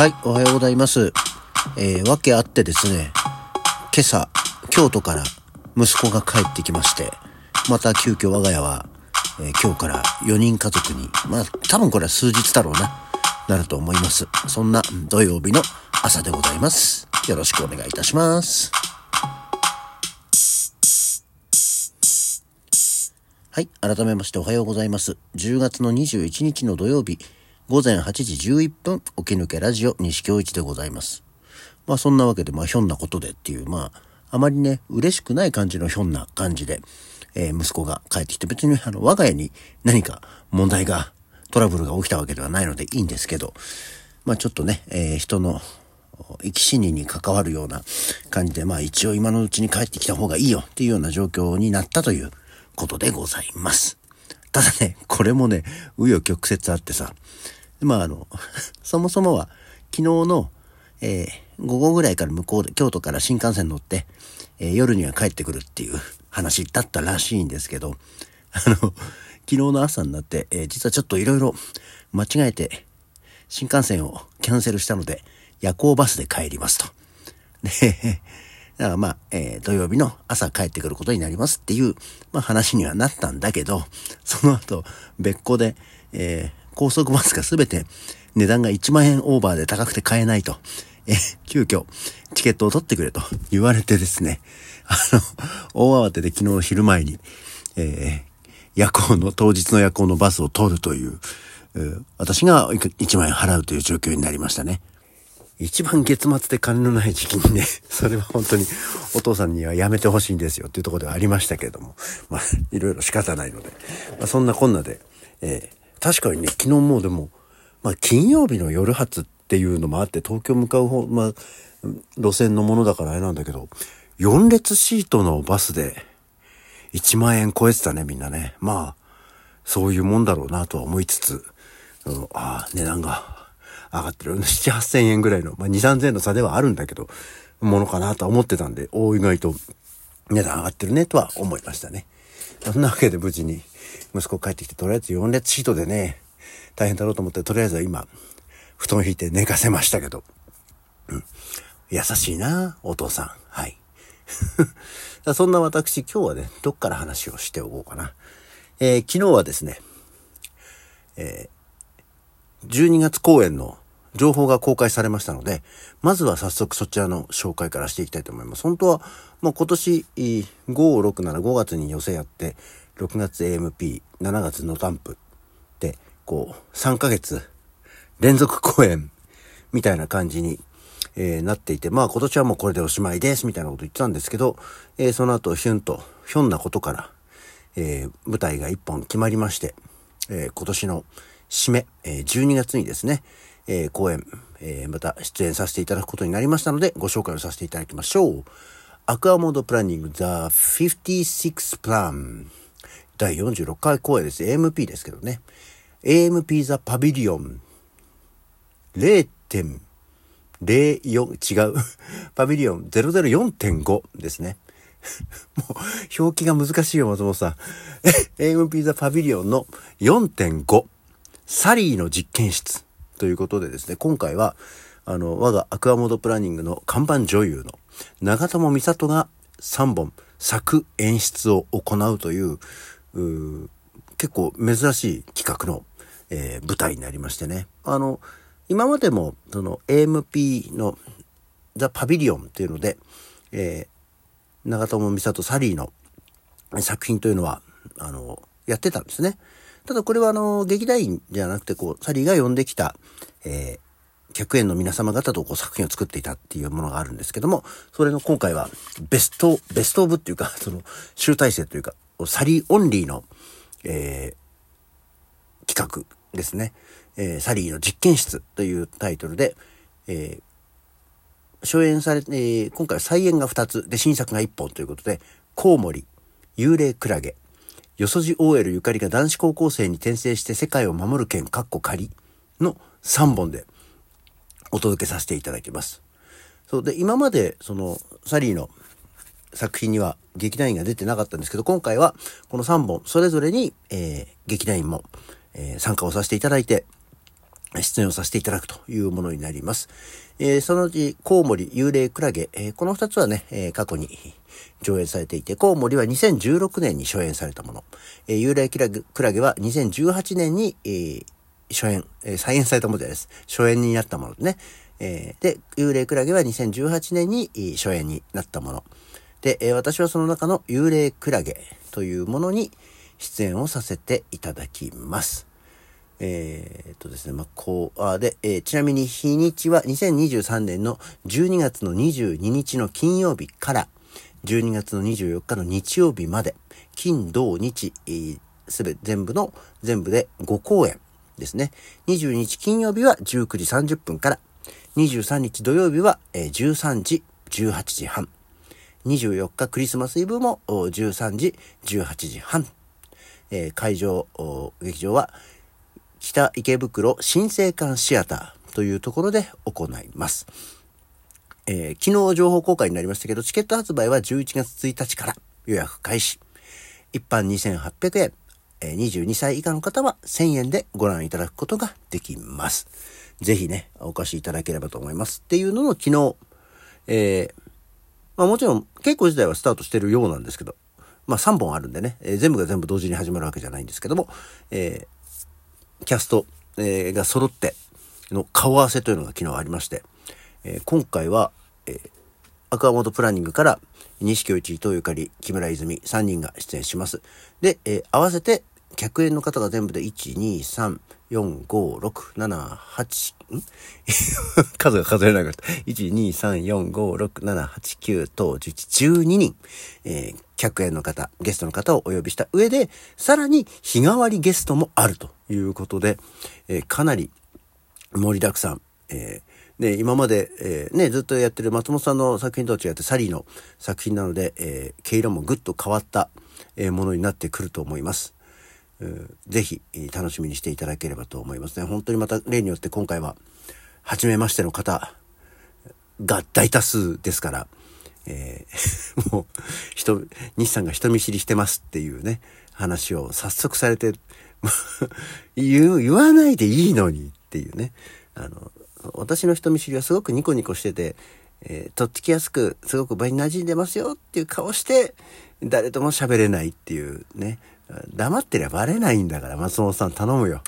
はい、おはようございます。わけあってですね、今朝、京都から息子が帰ってきまして、また急遽我が家は、今日から4人家族に、多分これは数日だろうな、なると思います。そんな土曜日の朝でございます。よろしくお願いいたします。はい、改めましておはようございます。10月の21日の土曜日、午前8時11分、起き抜けラジオ、西京一でございます。そんなわけで、ひょんなことでっていう、あまりね、嬉しくない感じのひょんな感じで、息子が帰ってきて、別に我が家に何か問題が、トラブルが起きたわけではないのでいいんですけど、ちょっとね、人の生き死にに関わるような感じで、一応今のうちに帰ってきた方がいいよっていうような状況になったということでございます。ただね、これもね、紆余曲折あってさ、そもそもは昨日の、午後ぐらいから向こうで京都から新幹線乗って、夜には帰ってくるっていう話だったらしいんですけど、昨日の朝になって、実はちょっといろいろ間違えて新幹線をキャンセルしたので夜行バスで帰りますと。で、だから土曜日の朝帰ってくることになりますっていう、話にはなったんだけど、その後別個で、高速バスがすべて値段が1万円オーバーで高くて買えないと、急遽チケットを取ってくれと言われてですね、大慌てで昨日昼前に、当日の夜行のバスを取るという、私が1万円払うという状況になりましたね。一番月末で金のない時期にね、それは本当にお父さんにはやめてほしいんですよっていうところではありましたけれども、いろいろ仕方ないので、そんなこんなで、確かにね、昨日もうでも、金曜日の夜発っていうのもあって、東京向かう方、路線のものだからあれなんだけど、4列シートのバスで1万円超えてたね、みんなね。そういうもんだろうなとは思いつつ、値段が上がってる。7、8千円ぐらいの、2、3千円の差ではあるんだけど、ものかなとは思ってたんで、意外と値段上がってるねとは思いましたね。そんなわけで無事に息子帰ってきて、とりあえず4列シートでね、大変だろうと思って、とりあえずは今、布団引いて寝かせましたけど。優しいな、お父さん。はい。そんな私、今日はね、どっから話をしておこうかな。昨日はですね、12月公演の情報が公開されましたので、まずは早速そちらの紹介からしていきたいと思います。本当はもう今年5、6、7、5月に寄せやって、6月 AMP、7月のタンプって、3ヶ月連続公演みたいな感じに、なっていて、今年はもうこれでおしまいですみたいなこと言ってたんですけど、その後ひょんなことから、舞台が1本決まりまして、今年の締め、12月にですね、公演、また出演させていただくことになりましたので、ご紹介をさせていただきましょう。アクアモードプランニング The 56 Plan 第46回公演です。 AMP ですけどね、 AMP The Pavilion 0.04 違うパビリオン 004.5 ですね。もう表記が難しいよ、松本さん。AMP The Pavilion の 4.5サリーの実験室ということでですね、今回は我がアクアモードプランニングの看板女優の長友美里が3本作演出を行うという、結構珍しい企画の、舞台になりましてね、今までもその AMP の The Pavilion っていうので、長友美里サリーの作品というのはやってたんですね。ただこれは劇団員じゃなくて、サリーが呼んできた、客演の皆様方と作品を作っていたっていうものがあるんですけども、それの今回はベストオブっていうか、その集大成というか、サリーオンリーの、企画ですね、サリーの実験室というタイトルで、初演されて、今回は再演が2つで新作が1本ということで、コウモリ、幽霊クラゲ、よそじ OL ゆかりが男子高校生に転生して世界を守る剣（仮）の3本でお届けさせていただきます。そうで、今までそのサリーの作品には劇団員が出てなかったんですけど、今回はこの3本それぞれに、劇団員も、参加をさせていただいて、出演をさせていただくというものになります。そのうちコウモリ、幽霊クラゲ、この2つはね、過去に上演されていて、コウモリは2016年に初演されたもの、幽霊クラゲは2018年に、初演、再演されたものです。初演になったものですね。で、幽霊クラゲは2018年に初演になったもの。で、私はその中の幽霊クラゲというものに出演をさせていただきます。ですね、ちなみに日にちは2023年の12月の22日の金曜日から12月の24日の日曜日まで、金、土、日、全部で5公演ですね。22日金曜日は19時30分から、23日土曜日は13時、18時半、24日クリスマスイブも13時、18時半、会場、劇場は北池袋新生館シアターというところで行います。昨日情報公開になりましたけど、チケット発売は11月1日から予約開始。一般2800円、22歳以下の方は1000円でご覧いただくことができます。ぜひね、お越しいただければと思います。っていうのの昨日、もちろん稽古自体はスタートしてるようなんですけど、3本あるんでね、全部が全部同時に始まるわけじゃないんですけども、キャスト、が揃っての顔合わせというのが昨日ありまして、今回は、赤本プランニングから西京一、伊藤ゆかり、木村泉3人が出演します。で、合わせて客演の方が全部で1、2、3、4、5、6、7、8、数が数えなかった。1、2、3、4、5、6、7、8、9、等、11、12人、客演の方、ゲストの方をお呼びした上で、さらに日替わりゲストもあるということで、かなり盛りだくさん。で、今まで、ずっとやってる松本さんの作品とは違って、サリーの作品なので、毛色もぐっと変わった、ものになってくると思います。ぜひ楽しみにしていただければと思いますね。本当にまた例によって今回は初めましての方が大多数ですから、もう西さんが人見知りしてますっていうね話を早速されて言わないでいいのにっていうね、私の人見知りはすごくニコニコしてて、とっつきやすくすごく場に馴染んでますよっていう顔して誰とも喋れないっていうね、黙ってりゃバレないんだから松本さん頼むよ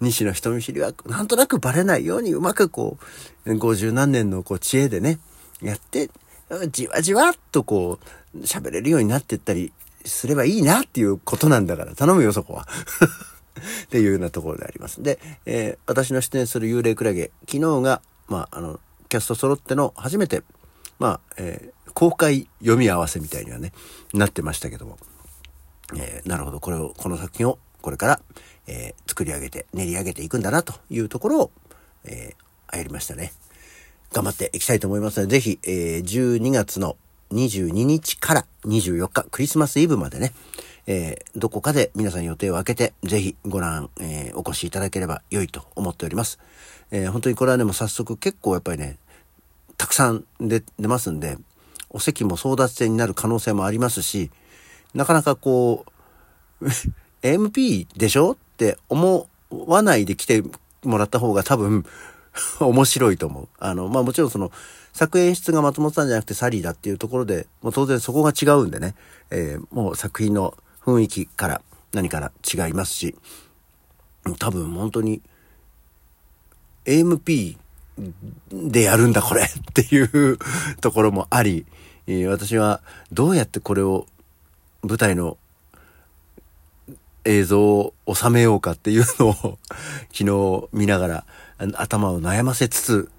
西の人見知りはなんとなくバレないようにうまく50何年の知恵でねやってじわじわっと喋れるようになっていったりすればいいなっていうことなんだから頼むよそこはっていうようなところであります。で、私の出演する幽霊クラゲ、昨日がキャスト揃っての初めて公開読み合わせみたいにはねなってましたけども、なるほど、この作品をこれから、作り上げて練り上げていくんだなというところを、やりましたね。頑張っていきたいと思いますので、ぜひ、12月の22日から24日クリスマスイブまでね、どこかで皆さん予定を空けてぜひご覧、お越しいただければ良いと思っております。本当にこれはねもう早速結構やっぱりねたくさん出ますんで、お席も争奪戦になる可能性もありますし、なかなかAMP でしょって思わないで来てもらった方が多分面白いと思う。もちろんその作演出が松本さんじゃなくてサリーだっていうところで、もう当然そこが違うんでね、もう作品の雰囲気から何から違いますし、多分本当に AMP でやるんだこれっていうところもあり、私はどうやってこれを舞台の映像を収めようかっていうのを昨日見ながら頭を悩ませつつ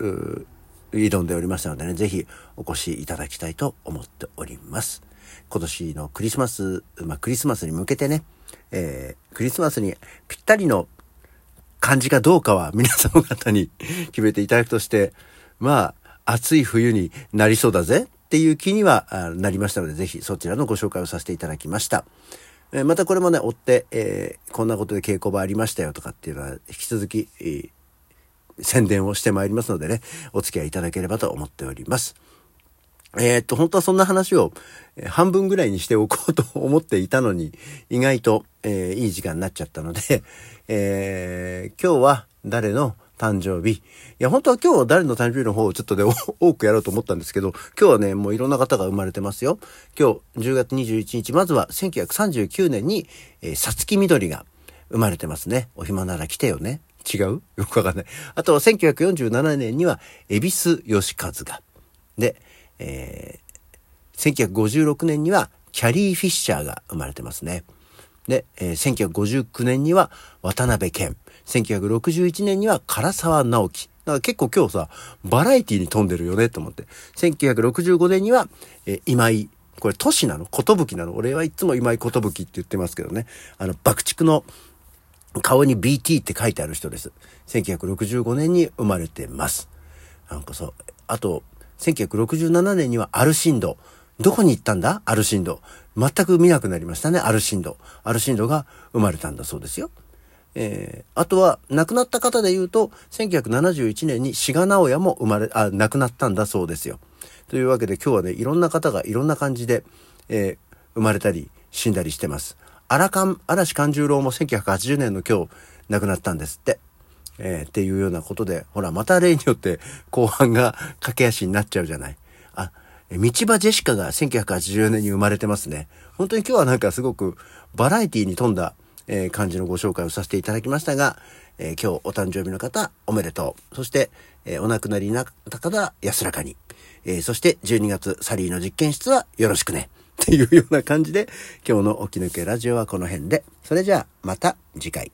挑んでおりましたのでね、ぜひお越しいただきたいと思っております。今年のクリスマスに向けてね、クリスマスにぴったりの感じかどうかは皆様方に決めていただくとして、暑い冬になりそうだぜ。っていう気にはなりましたので、ぜひそちらのご紹介をさせていただきました。またこれもね、追って、こんなことで稽古場ありましたよとかっていうのは、引き続き、宣伝をしてまいりますのでね、お付き合いいただければと思っております。本当はそんな話を半分ぐらいにしておこうと思っていたのに、意外と、いい時間になっちゃったので、今日は、誰の誕生日。いや、本当は今日誰の誕生日の方をちょっとで多くやろうと思ったんですけど、今日はね、もういろんな方が生まれてますよ。今日、10月21日、まずは1939年に、さつきみどりが生まれてますね。お暇なら来てよね。違う？よくわかんない。あとは1947年には、恵比寿義和が。で、1956年には、キャリー・フィッシャーが生まれてますね。で、1959年には渡辺謙、1961年には唐沢直樹。だから結構今日さ、バラエティに富んでるよねと思って。1965年には、今井、これ都市なの？ことぶきなの？俺はいつも今井ことぶきって言ってますけどね。爆竹の顔に BT って書いてある人です。1965年に生まれてます。なんかそう。あと、1967年にはアルシンド。どこに行ったんだ？アルシンド。全く見なくなりましたね、アルシンド。アルシンドが生まれたんだそうですよ。あとは、亡くなった方で言うと、1971年に志賀直哉も亡くなったんだそうですよ。というわけで今日はね、いろんな方がいろんな感じで、生まれたり、死んだりしてます。嵐寛寿郎も1980年の今日、亡くなったんですって。っていうようなことで、ほら、また例によって後半が駆け足になっちゃうじゃない。あ、道場ジェシカが1984年に生まれてますね。本当に今日はなんかすごくバラエティに富んだ、感じのご紹介をさせていただきましたが、今日お誕生日の方おめでとう。そして、お亡くなりになった方安らかに、そして12月サリーの実験室はよろしくねっていうような感じで今日の起き抜けラジオはこの辺で。それじゃあまた次回。